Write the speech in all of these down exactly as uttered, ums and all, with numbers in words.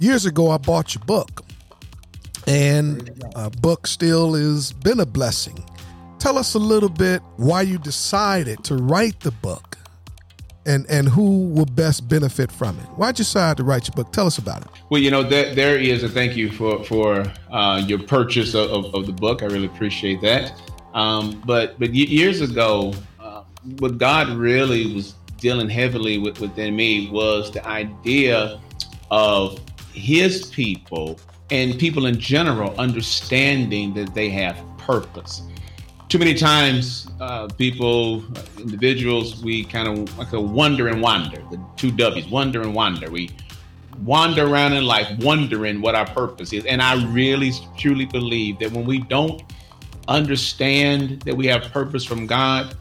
years ago, I bought your book, and uh, book still has been a blessing. Tell us a little bit why you decided to write the book, and and who will best benefit from it. Why'd you decide to write your book? Tell us about it. Well, you know, there, there is a thank you for for uh, your purchase of, of, of the book. I really appreciate that. Um, but but years ago, uh, what God really was dealing heavily with within me was the idea of his people and people in general understanding that they have purpose. Too many times, uh, people, individuals, we kind of like a wonder and wander, the two W's, wonder and wander. We wander around in life wondering what our purpose is. And I really truly believe that when we don't understand that we have purpose from God,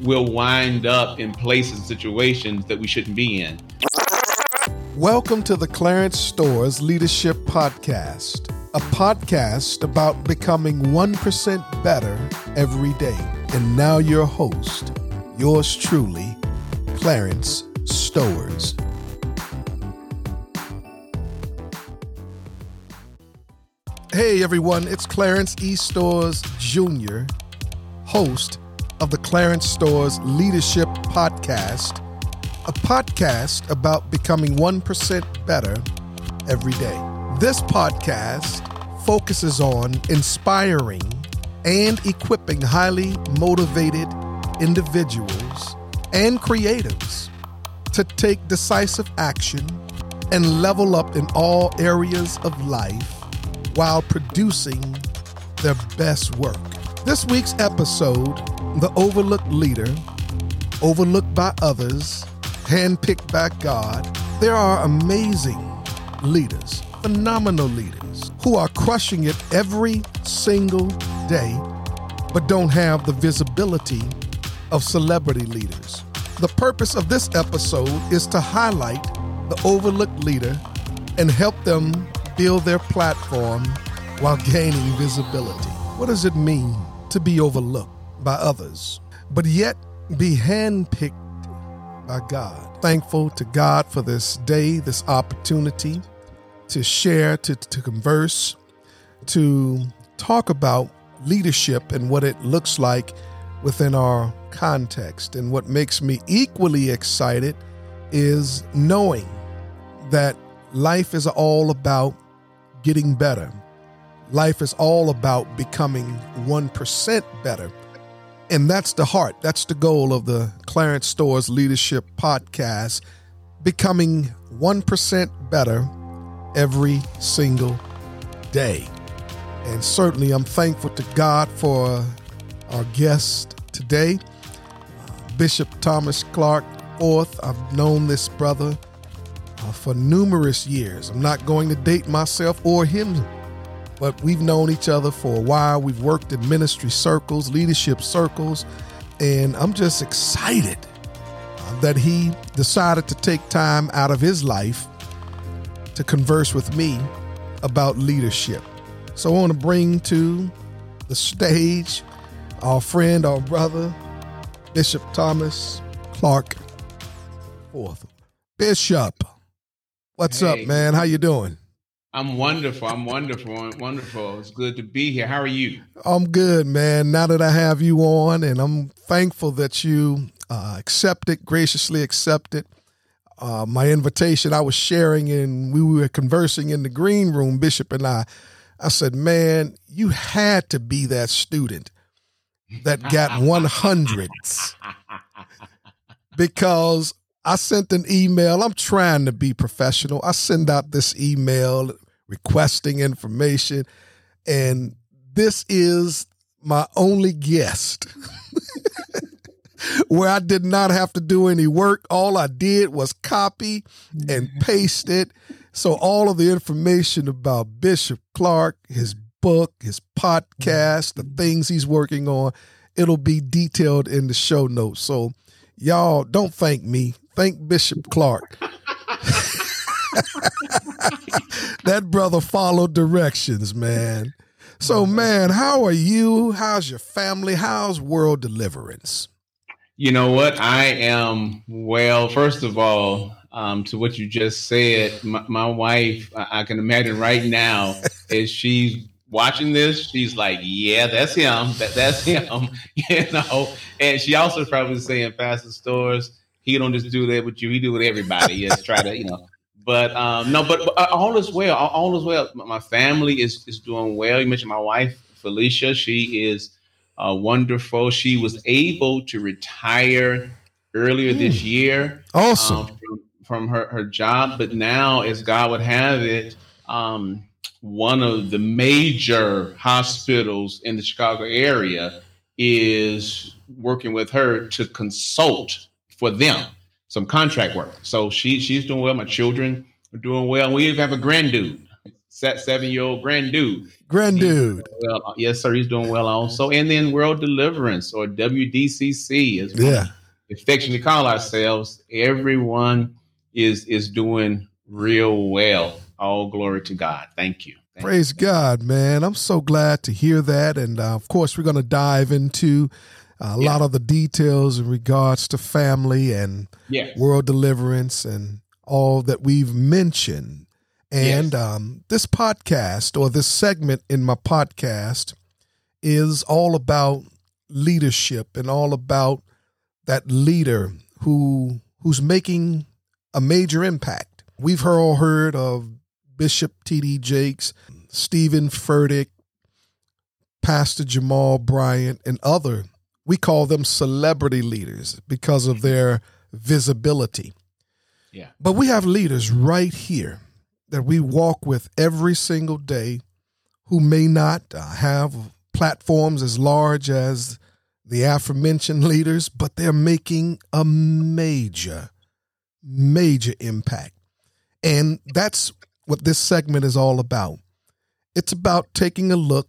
we'll wind up in places and situations that we shouldn't be in. Welcome to the Clarence Stowers Leadership Podcast, a podcast about becoming one percent better every day. And now your host, yours truly, Clarence Stowers. Hey everyone, it's Clarence E. Stowers, Junior, host of the Clarence Stowers Leadership Podcast, a podcast about becoming one percent better every day. This podcast focuses on inspiring and equipping highly motivated individuals and creatives to take decisive action and level up in all areas of life while producing their best work. This week's episode, The Overlooked Leader, Overlooked by Others, Handpicked by God. There are amazing leaders, phenomenal leaders, who are crushing it every single day, but don't have the visibility of celebrity leaders. The purpose of this episode is to highlight the overlooked leader and help them build their platform while gaining visibility. What does it mean to be overlooked by others, but yet be handpicked by God? Thankful to God for this day, this opportunity to share, to, to converse, to talk about leadership and what it looks like within our context. And what makes me equally excited is knowing that life is all about getting better. Life is all about becoming one percent better. And that's the heart, that's the goal of the Clarence Stowers Leadership Podcast, becoming one percent better every single day. And certainly I'm thankful to God for our guest today, Bishop Thomas Clark the fourth. I've known this brother uh, for numerous years. I'm not going to date myself or him, but we've known each other for a while. We've worked in ministry circles, leadership circles, and I'm just excited uh, that he decided to take time out of his life to converse with me about leadership. So I want to bring to the stage our friend, our brother, Bishop Thomas Clark the fourth. Bishop, what's hey. up, man? How you doing? I'm wonderful. I'm wonderful. wonderful. It's good to be here. How are you? I'm good, man. Now that I have you on, and I'm thankful that you uh, accepted, graciously accepted Uh, my invitation. I was sharing and we were conversing in the green room, Bishop and I. I said, man, you had to be that student that got one hundreds, because I sent an email. I'm trying to be professional. I send out this email requesting information, and this is my only guest where I did not have to do any work. All I did was copy and paste it. So all of the information about Bishop Clark, his book, his podcast, the things he's working on, it'll be detailed in the show notes. So y'all don't thank me. Thank Bishop Clark. That brother followed directions, man. So, man, how are you? How's your family? How's World Deliverance? You know what? I am well. First of all, um, to what you just said. My, my wife, I, I can imagine right now, as she's watching this, she's like, yeah, that's him. That, that's him. You know, and she also probably saying, Pastor Stowers, he don't just do that with you. He do with everybody. Just try to, you know. But um, no, but, but all is well. All is well. My family is is doing well. You mentioned my wife, Felicia. She is uh, wonderful. She was able to retire earlier mm. this year. Awesome. Um, from, from her, her job. But now, as God would have it, um, one of the major hospitals in the Chicago area is working with her to consult for them some contract work. So she she's doing well. My children are doing well. We even have a grand dude, seven-year-old grand dude. Grand dude. Well. Yes, sir. He's doing well also. And then World Deliverance, or W D C C, as well. Yeah. Affectionately call ourselves. Everyone is is doing real well. All glory to God. Thank you. Thank Praise you. God, man. I'm so glad to hear that. And uh, of course, we're going to dive into a yeah. lot of the details in regards to family and yes. World Deliverance and all that we've mentioned. And yes. um, this podcast, or this segment in my podcast, is all about leadership and all about that leader who who's making a major impact. We've all heard of Bishop T D Jakes, Stephen Furtick, Pastor Jamal Bryant, and other. We call them celebrity leaders because of their visibility. Yeah. But we have leaders right here that we walk with every single day who may not uh, have platforms as large as the aforementioned leaders, but they're making a major, major impact. And that's what this segment is all about. It's about taking a look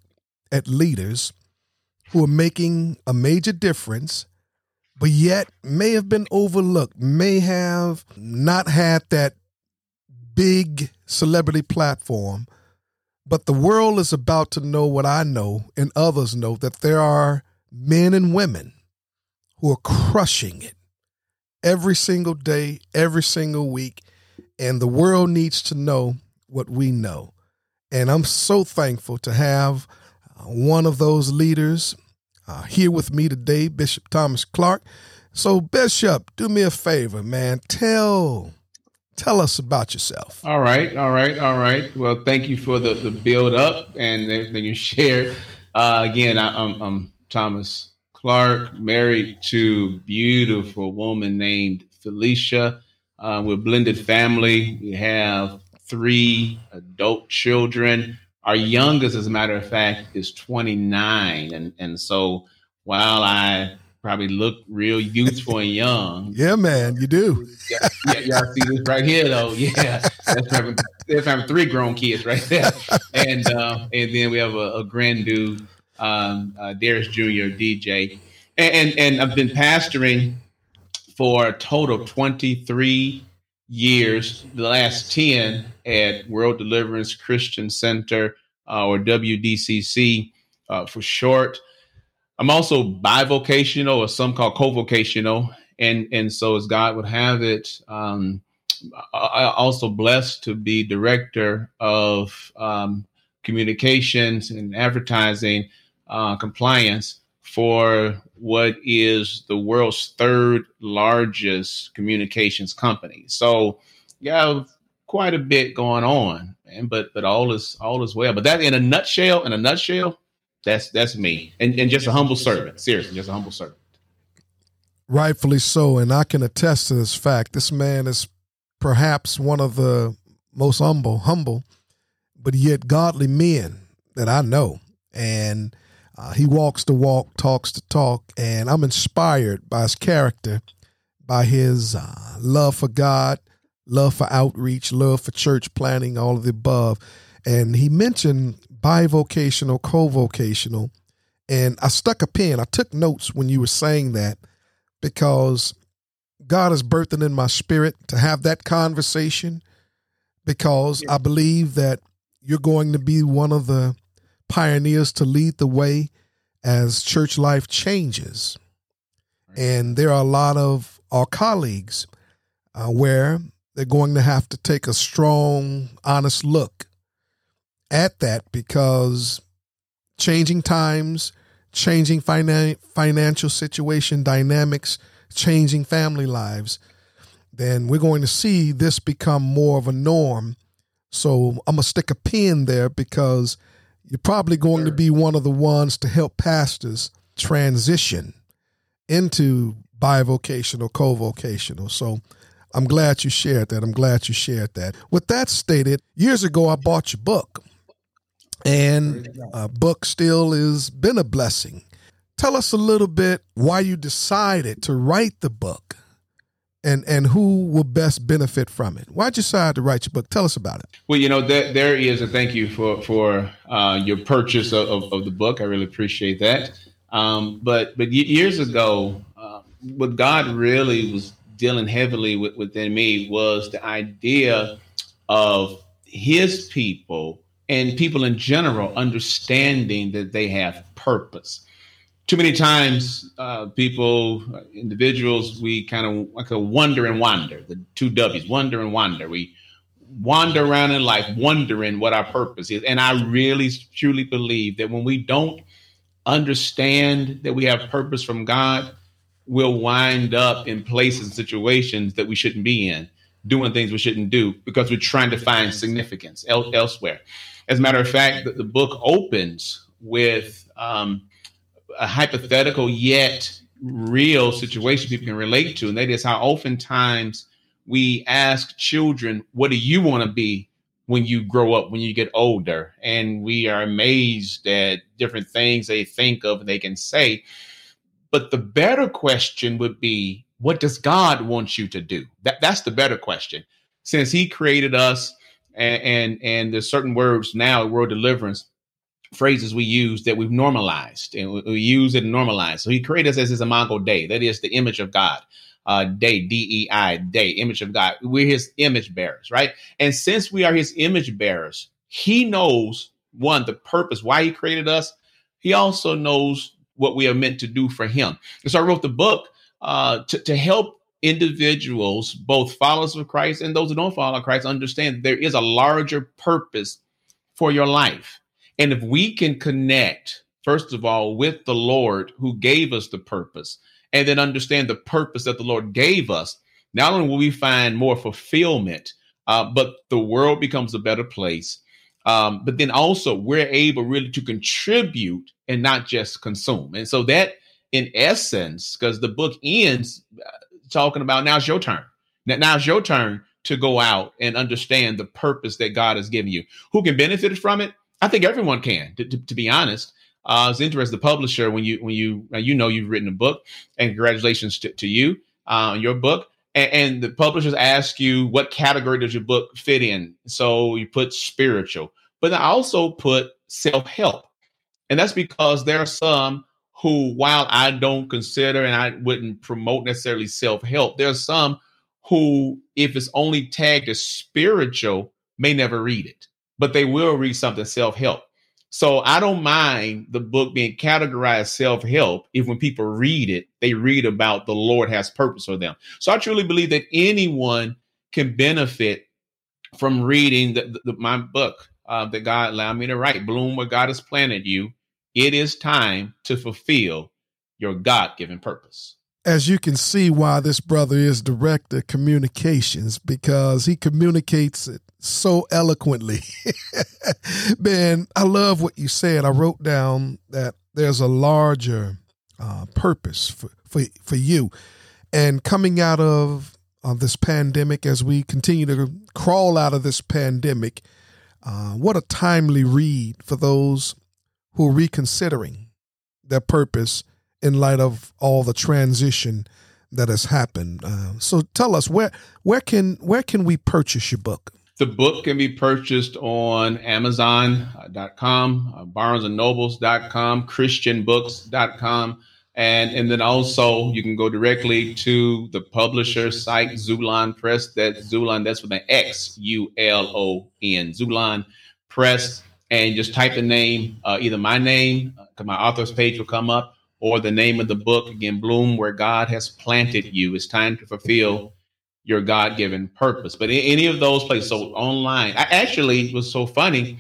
at leaders who are making a major difference, but yet may have been overlooked, may have not had that big celebrity platform. But the world is about to know what I know and others know, that there are men and women who are crushing it every single day, every single week. And the world needs to know what we know. And I'm so thankful to have one of those leaders uh, here with me today, Bishop Thomas Clark. So, Bishop, do me a favor, man. Tell tell us about yourself. All right, all right, all right. Well, thank you for the, the build up and everything you shared. Uh, again, I, I'm, I'm Thomas Clark, married to a beautiful woman named Felicia. Uh, we're a blended family. We have three adult children. Our youngest, as a matter of fact, is twenty-nine. And, and so while I probably look real youthful and young. Yeah, man, you do. Yeah, yeah, y'all see this right here, though. Yeah, that's having, that's having three grown kids right there. And uh, and then we have a, a grand dude, um, uh, Darius Junior, D J. And, and, and I've been pastoring for a total of twenty-three years, the last ten at World Deliverance Christian Center, uh, or W D C C uh, for short. I'm also bivocational, or some call co-vocational, and and so as God would have it, um, I'm also blessed to be director of um, communications and advertising uh, compliance for what is the world's third largest communications company. So, yeah, quite a bit going on, man, but but all is all is well. But that, in a nutshell, in a nutshell, that's that's me, and and just a humble servant. Seriously, just a humble servant. Rightfully so, and I can attest to this fact. This man is perhaps one of the most humble, humble, but yet godly men that I know, and Uh, he walks the walk, talks the talk, and I'm inspired by his character, by his uh, love for God, love for outreach, love for church planning, all of the above. And he mentioned bivocational, co-vocational, and I stuck a pen. I took notes when you were saying that, because God is birthing in my spirit to have that conversation, because I believe that you're going to be one of the pioneers to lead the way as church life changes. And there are a lot of our colleagues uh, where They're going to have to take a strong, honest look at that, because changing times, changing finan- financial situation dynamics, changing family lives, then we're going to see this become more of a norm. So I'm going to stick a pin there, because you're probably going to be one of the ones to help pastors transition into bivocational, co-vocational. So I'm glad you shared that. I'm glad you shared that. With that stated, years ago, I bought your book, and a book still has been a blessing. Tell us a little bit why you decided to write the book, and and who will best benefit from it. Why'd you decide to write your book? Tell us about it. Well, you know, there, there is a thank you for, for uh, your purchase of, of, of the book. I really appreciate that. Um, but but years ago, uh, what God really was dealing heavily with, within me was the idea of his people and people in general understanding that they have purpose. Too many times, uh, people, individuals, we kind of like a wonder and wander, the two W's, wonder and wander. We wander around in life wondering what our purpose is. And I really truly believe that when we don't understand that we have purpose from God, we'll wind up in places and situations that we shouldn't be in, doing things we shouldn't do, because we're trying to find significance el- elsewhere. As a matter of fact, the, the book opens with um, a hypothetical yet real situation people can relate to, and that is how oftentimes we ask children, what do you want to be when you grow up, when you get older? And we are amazed at different things they think of and they can say. But the better question would be, what does God want you to do? That, that's the better question. Since he created us, and, and and there's certain words now, world deliverance, phrases we use that we've normalized, and we, we use it and normalize. So he created us as his Imago Dei, that is the image of God. Uh, Dei, D E I, Dei, image of God. We're his image bearers, right? And since we are his image bearers, he knows, one, the purpose, why he created us. He also knows what we are meant to do for him. And so I wrote the book uh, to, to help individuals, both followers of Christ and those who don't follow Christ, understand there is a larger purpose for your life. And if we can connect, first of all, with the Lord who gave us the purpose, and then understand the purpose that the Lord gave us, not only will we find more fulfillment, uh, but the world becomes a better place. Um, but then also we're able really to contribute and not just consume. And so that, in essence, because the book ends uh, talking about now's your turn. Now, now's your turn to go out and understand the purpose that God has given you. Who can benefit from it? I think everyone can, to, to, to be honest. Uh, it's interesting, the publisher, when you when you uh, you know you've written a book, and congratulations to, to you on uh, your book. And the publishers ask you, what category does your book fit in? So you put spiritual, but I also put self-help. And that's because there are some who, while I don't consider and I wouldn't promote necessarily self-help, there are some who, if it's only tagged as spiritual, may never read it, but they will read something self-help. So I don't mind the book being categorized self-help if when people read it, they read about the Lord has purpose for them. So I truly believe that anyone can benefit from reading the, the, my book uh, that God allowed me to write, Bloom Where God Has Planted You. It is time to fulfill your God-given purpose. As you can see why this brother is director of communications, because he communicates it so eloquently. Man, I love what you said. I wrote down that there's a larger uh, purpose for, for, for you. And coming out of uh, this pandemic, as we continue to crawl out of this pandemic, uh, what a timely read for those who are reconsidering their purpose in light of all the transition that has happened. Uh, so tell us, where where can where can we purchase your book? The book can be purchased on amazon dot com, uh, barnes and nobles dot com, christian books dot com, and, and then also you can go directly to the publisher site, Xulon Press. That's Xulon, that's with an X U L O N, Xulon Press, and just type the name, uh, either my name, because my author's page will come up, or the name of the book, again, Bloom Where God Has Planted You. It's time to fulfill your God-given purpose. But in any of those places, so online, I actually was so funny.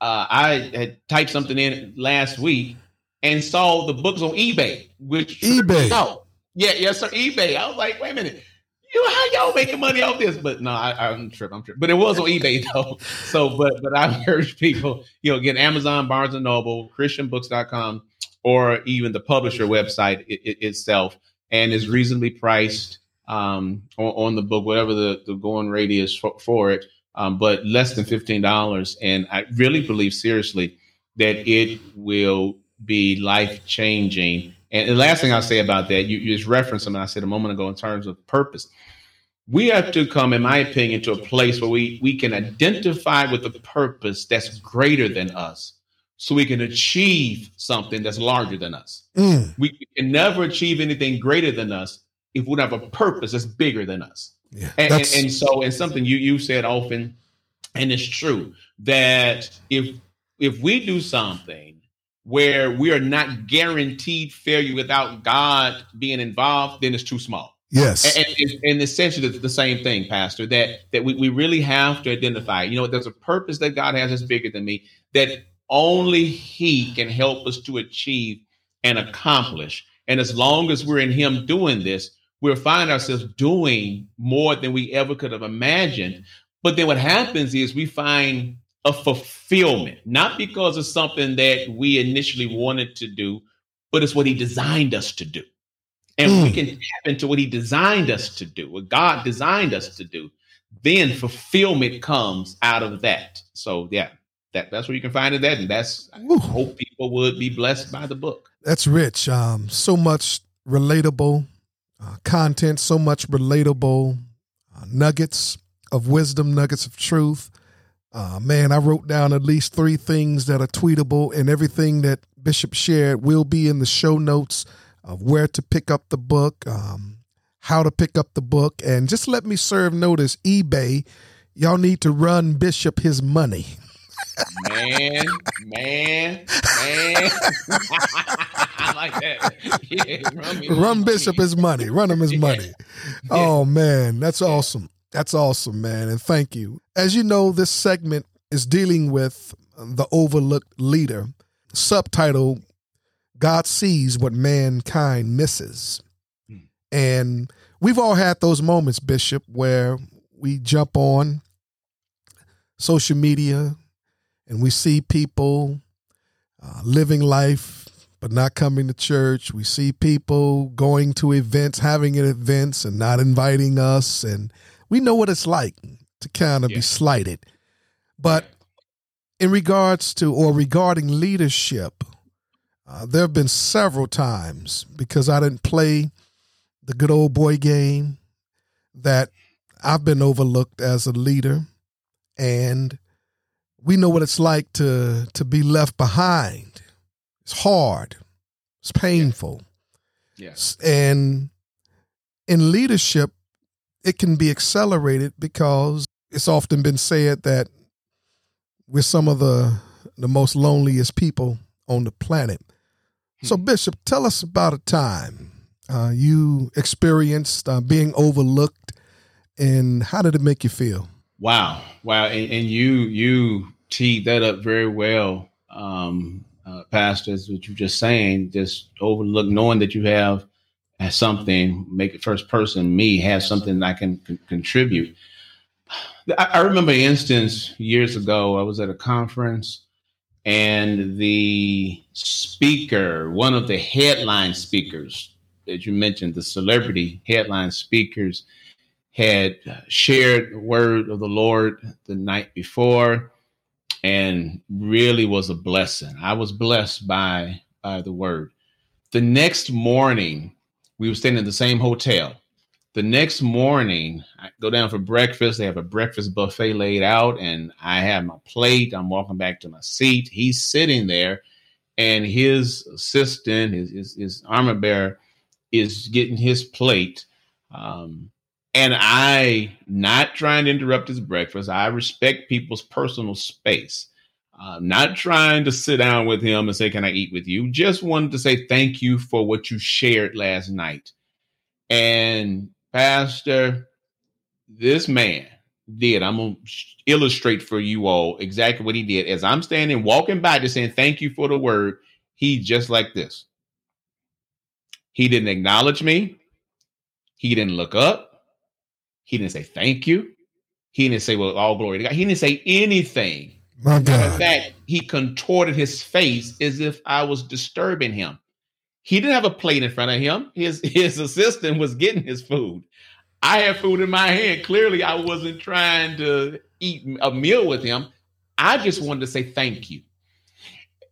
Uh, I had typed something in last week and saw the books on eBay, which eBay. No, yeah, yes, sir, eBay. I was like, wait a minute, you how y'all making money off this? But no, I, I'm tripping, I'm tripping. But it was on eBay though. So, but but I encourage people, you know, get Amazon, Barnes and Noble, Christian Books dot com, or even the publisher website it, it, itself, and is reasonably priced um, on, on the book, whatever the, the going rate is for, for it. Um, but less than fifteen dollars. And I really believe seriously that it will be life changing. And the last thing I'll say about that, you, you just referenced something I said a moment ago in terms of purpose. We have to come, in my opinion, to a place where we, we can identify with a purpose that's greater than us, so we can achieve something that's larger than us. Mm. We can never achieve anything greater than us if we don't have a purpose that's bigger than us. Yeah, and, and, and so it's something you, you said often, and it's true, that if if we do something where we are not guaranteed failure without God being involved, then it's too small. Yes. And, and, and essentially the, the same thing, Pastor, that that we, we really have to identify, you know, there's a purpose that God has that's bigger than me, that only He can help us to achieve and accomplish. And as long as we're in Him doing this, we'll find ourselves doing more than we ever could have imagined. But then what happens is we find a fulfillment, not because of something that we initially wanted to do, but it's what He designed us to do. And mm. we can tap into what He designed us to do, what God designed us to do. Then fulfillment comes out of that. So, yeah. That, that's where you can find it at, and that's I Ooh. hope people would be blessed by the book. That's rich. Um, so much relatable uh, content, so much relatable uh, nuggets of wisdom, nuggets of truth. Uh, man, I wrote down at least three things that are tweetable, and everything that Bishop shared will be in the show notes of where to pick up the book, um, how to pick up the book, and just let me serve notice, eBay, y'all need to run Bishop his money. Man, man, man. I like that. Yeah, run me run Bishop his money. Run him his yeah. money. Oh, man. That's yeah. awesome. That's awesome, man. And thank you. As you know, this segment is dealing with the overlooked leader. Subtitle, God Sees What Mankind Misses. Hmm. And we've all had those moments, Bishop, where we jump on social media, and we see people uh, living life, but not coming to church. We see people going to events, having events and not inviting us. And we know what it's like to kind of yeah. be slighted. But in regards to or regarding leadership, uh, there have been several times because I didn't play the good old boy game that I've been overlooked as a leader. And we know what it's like to to be left behind. It's hard. It's painful. Yes. Yeah. Yeah. And in leadership, it can be accelerated because it's often been said that we're some of the, the most loneliest people on the planet. Hmm. So, Bishop, tell us about a time uh, you experienced uh, being overlooked, and how did it make you feel? Wow. Wow. And, and you you teed that up very well, um, uh, Pastor, as what you're just saying, just overlook, knowing that you have something, make it first person, me, have something that I can c- contribute. I, I remember an instance years ago, I was at a conference and the speaker, one of the headline speakers, as you mentioned, the celebrity headline speakers, had shared the word of the Lord the night before and really was a blessing. I was blessed by, by the word. The next morning, we were staying in the same hotel. The next morning, I go down for breakfast. They have a breakfast buffet laid out, and I have my plate. I'm walking back to my seat. He's sitting there, and his assistant, his, his, his armor bearer, is getting his plate. Um, And I, not trying to interrupt his breakfast, I respect people's personal space. Uh, not trying to sit down with him and say, can I eat with you? Just wanted to say thank you for what you shared last night. And Pastor, this man did. I'm going to illustrate for you all exactly what he did. As I'm standing, walking by, just saying, thank you for the word. He just like this. He didn't acknowledge me. He didn't look up. He didn't say thank you. He didn't say, well, all glory to God. He didn't say anything. My God. In fact, he contorted his face as if I was disturbing him. He didn't have a plate in front of him. His, his assistant was getting his food. I had food in my hand. Clearly, I wasn't trying to eat a meal with him. I just wanted to say thank you.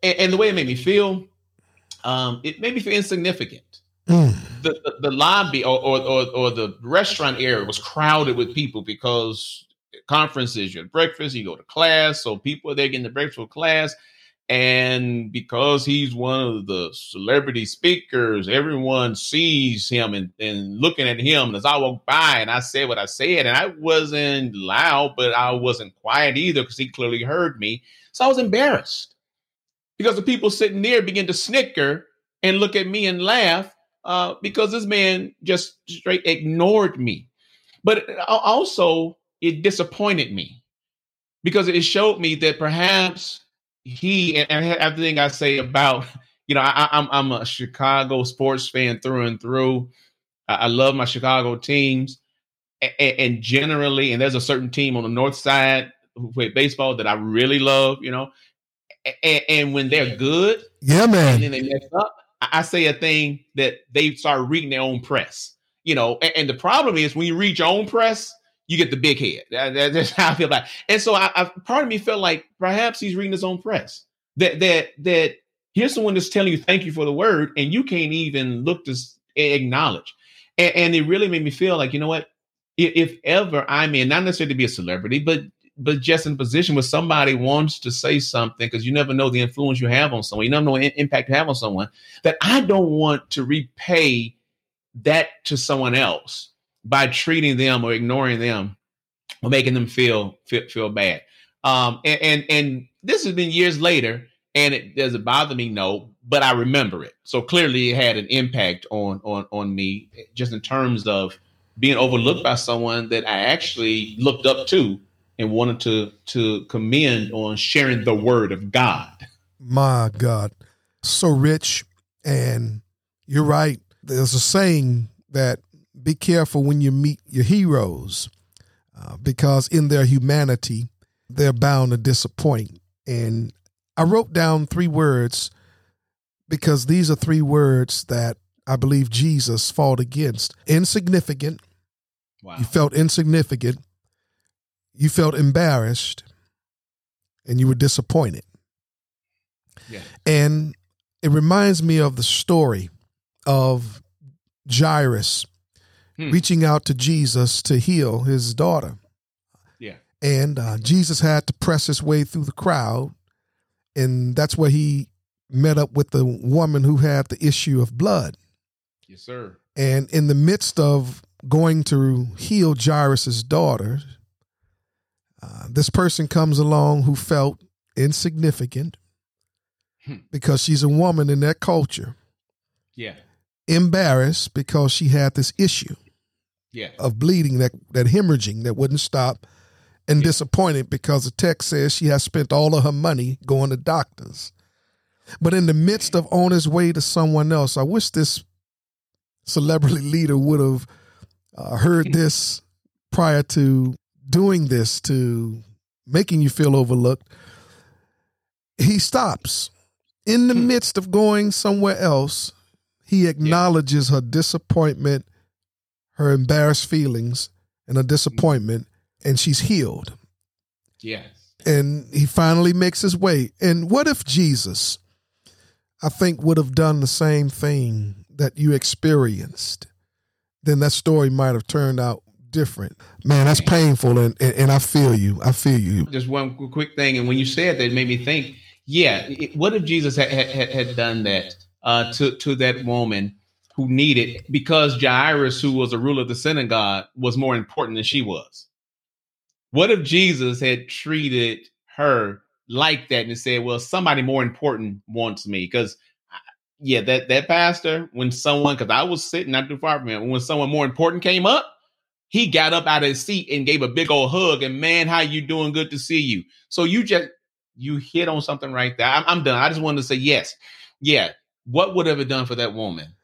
And, and the way it made me feel, um, it made me feel insignificant. Mm. The, the, the lobby or, or, or, or the restaurant area was crowded with people because conferences, you have breakfast, you go to class. So people are there getting the breakfast for class. And because he's one of the celebrity speakers, everyone sees him and, and looking at him as I walk by and I said what I said. And I wasn't loud, but I wasn't quiet either because he clearly heard me. So I was embarrassed because the people sitting there began to snicker and look at me and laugh uh, because this man just straight ignored me. But also it disappointed me because it showed me that perhaps he and everything I say about, you know, I, I'm I'm a Chicago sports fan through and through. I, I love my Chicago teams, and, and generally, and there's a certain team on the north side who play baseball that I really love, you know. And, and when they're good, yeah, man, and then they mess up, I say a thing that they start reading their own press, you know. And, and the problem is when you read your own press, you get the big head. That, that's how I feel about it. And so I, I, part of me felt like perhaps he's reading his own press. That that that here's someone that's telling you thank you for the word, and you can't even look to acknowledge. And, and it really made me feel like, you know what? If, if ever I'm in, not necessarily to be a celebrity, but but just in a position where somebody wants to say something, because you never know the influence you have on someone. You never know what impact you have on someone. That I don't want to repay that to someone else by treating them or ignoring them or making them feel feel, feel bad. Um, and, and and this has been years later, and it doesn't bother me, no, but I remember it. So clearly it had an impact on on on me just in terms of being overlooked by someone that I actually looked up to and wanted to, to commend on sharing the word of God. My God. So rich, and you're right. There's a saying that, be careful when you meet your heroes, uh, because in their humanity, they're bound to disappoint. And I wrote down three words because these are three words that I believe Jesus fought against. Insignificant. Wow. You felt insignificant. You felt embarrassed, and you were disappointed. Yeah. And it reminds me of the story of Jairus. Hmm. Reaching out to Jesus to heal his daughter. Yeah. And uh, Jesus had to press his way through the crowd. And that's where he met up with the woman who had the issue of blood. Yes, sir. And in the midst of going to heal Jairus's daughter, uh, this person comes along who felt insignificant hmm. because she's a woman in that culture. Yeah. Embarrassed because she had this issue. Yeah. Of bleeding, that, that hemorrhaging that wouldn't stop, and yeah. disappointed because the text says she has spent all of her money going to doctors. But in the midst of on his way to someone else, I wish this celebrity leader would have uh, heard this prior to doing this, to making you feel overlooked. He stops in the midst of going somewhere else. He acknowledges yeah. her disappointment, her embarrassed feelings, and her disappointment, and she's healed. Yes. And he finally makes his way. And what if Jesus, I think, would have done the same thing that you experienced? Then that story might have turned out different. Man, that's painful, and, and, and I feel you. I feel you. Just one quick thing, and when you said that, it made me think, yeah, it, what if Jesus had, had, had done that? Uh, to, to that woman who needed, because Jairus, who was a ruler of the synagogue, was more important than she was. What if Jesus had treated her like that and said, well, somebody more important wants me? Because, yeah, that, that pastor, when someone, because I was sitting not too far from him, when someone more important came up, He got up out of his seat and gave a big old hug. And man, how you doing? Good to see you. So you just, you hit on something right there. I'm, I'm done. I just wanted to say, yes. Yeah. What would have it done for that woman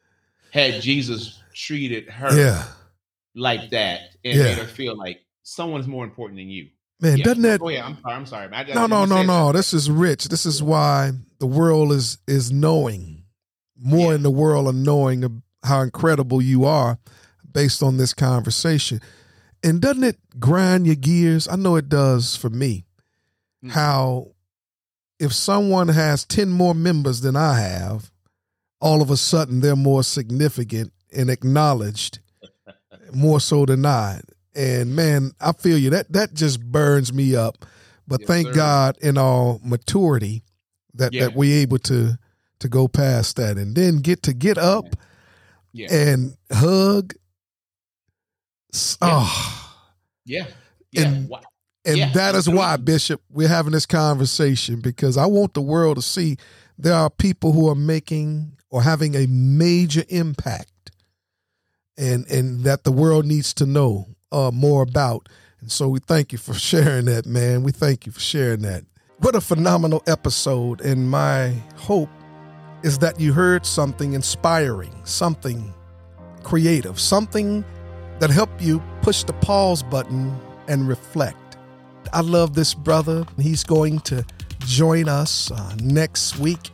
had Jesus treated her yeah. like that and yeah. made her feel like someone's more important than you? Man, yeah. doesn't that? Oh yeah, I'm sorry. I'm sorry. I, I no, no, no, no. That. This is rich. This is why the world is is knowing more yeah. in the world of knowing of how incredible you are, based on this conversation. And doesn't it grind your gears? I know it does for me. Mm-hmm. How if someone has ten more members than I have, all of a sudden they're more significant and acknowledged, more so than I. And man, I feel you. That that just burns me up. But yes, thank sir. God in our maturity that, yeah. that we're able to to go past that and then get to get up yeah. and hug. Yeah. Oh. Yeah. yeah. And, wow. and yeah. that is why, Bishop, we're having this conversation, because I want the world to see there are people who are making or having a major impact and and that the world needs to know Uh, more about. And so we thank you for sharing that, man. We thank you for sharing that. What a phenomenal episode. And my hope is that you heard something inspiring, something creative, something that helped you push the pause button and reflect. I love this brother. He's going to join us uh, next week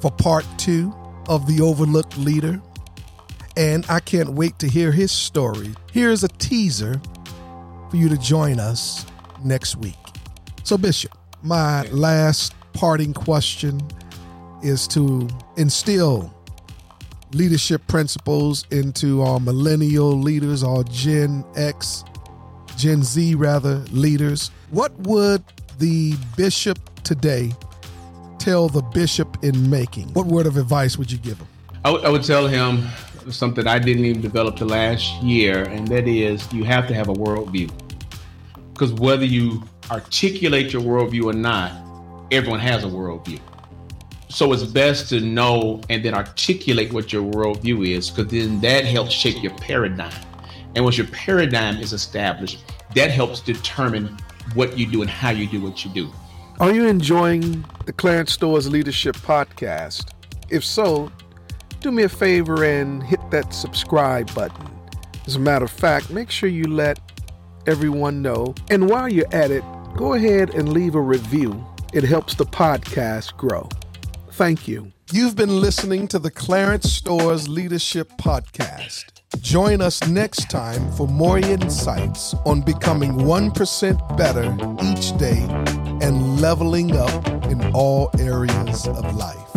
for part two of The Overlooked Leader. And I can't wait to hear his story. Here's a teaser for you to join us next week. So, Bishop, my last parting question is to instill leadership principles into our millennial leaders, our Gen X, Gen Z, rather, leaders. What would the bishop today tell the bishop in making? What word of advice would you give him? I, w- I would tell him something I didn't even develop till last year, and that is you have to have a worldview. Because whether you articulate your worldview or not, everyone has a worldview. So it's best to know and then articulate what your worldview is, because then that helps shape your paradigm. And once your paradigm is established, that helps determine what you do and how you do what you do. Are you enjoying the Clarence Stowers Leadership Podcast? If so, do me a favor and hit that subscribe button. As a matter of fact, make sure you let everyone know. And while you're at it, go ahead and leave a review. It helps the podcast grow. Thank you. You've been listening to the Clarence Stowers Leadership Podcast. Join us next time for more insights on becoming one percent better each day and leveling up in all areas of life.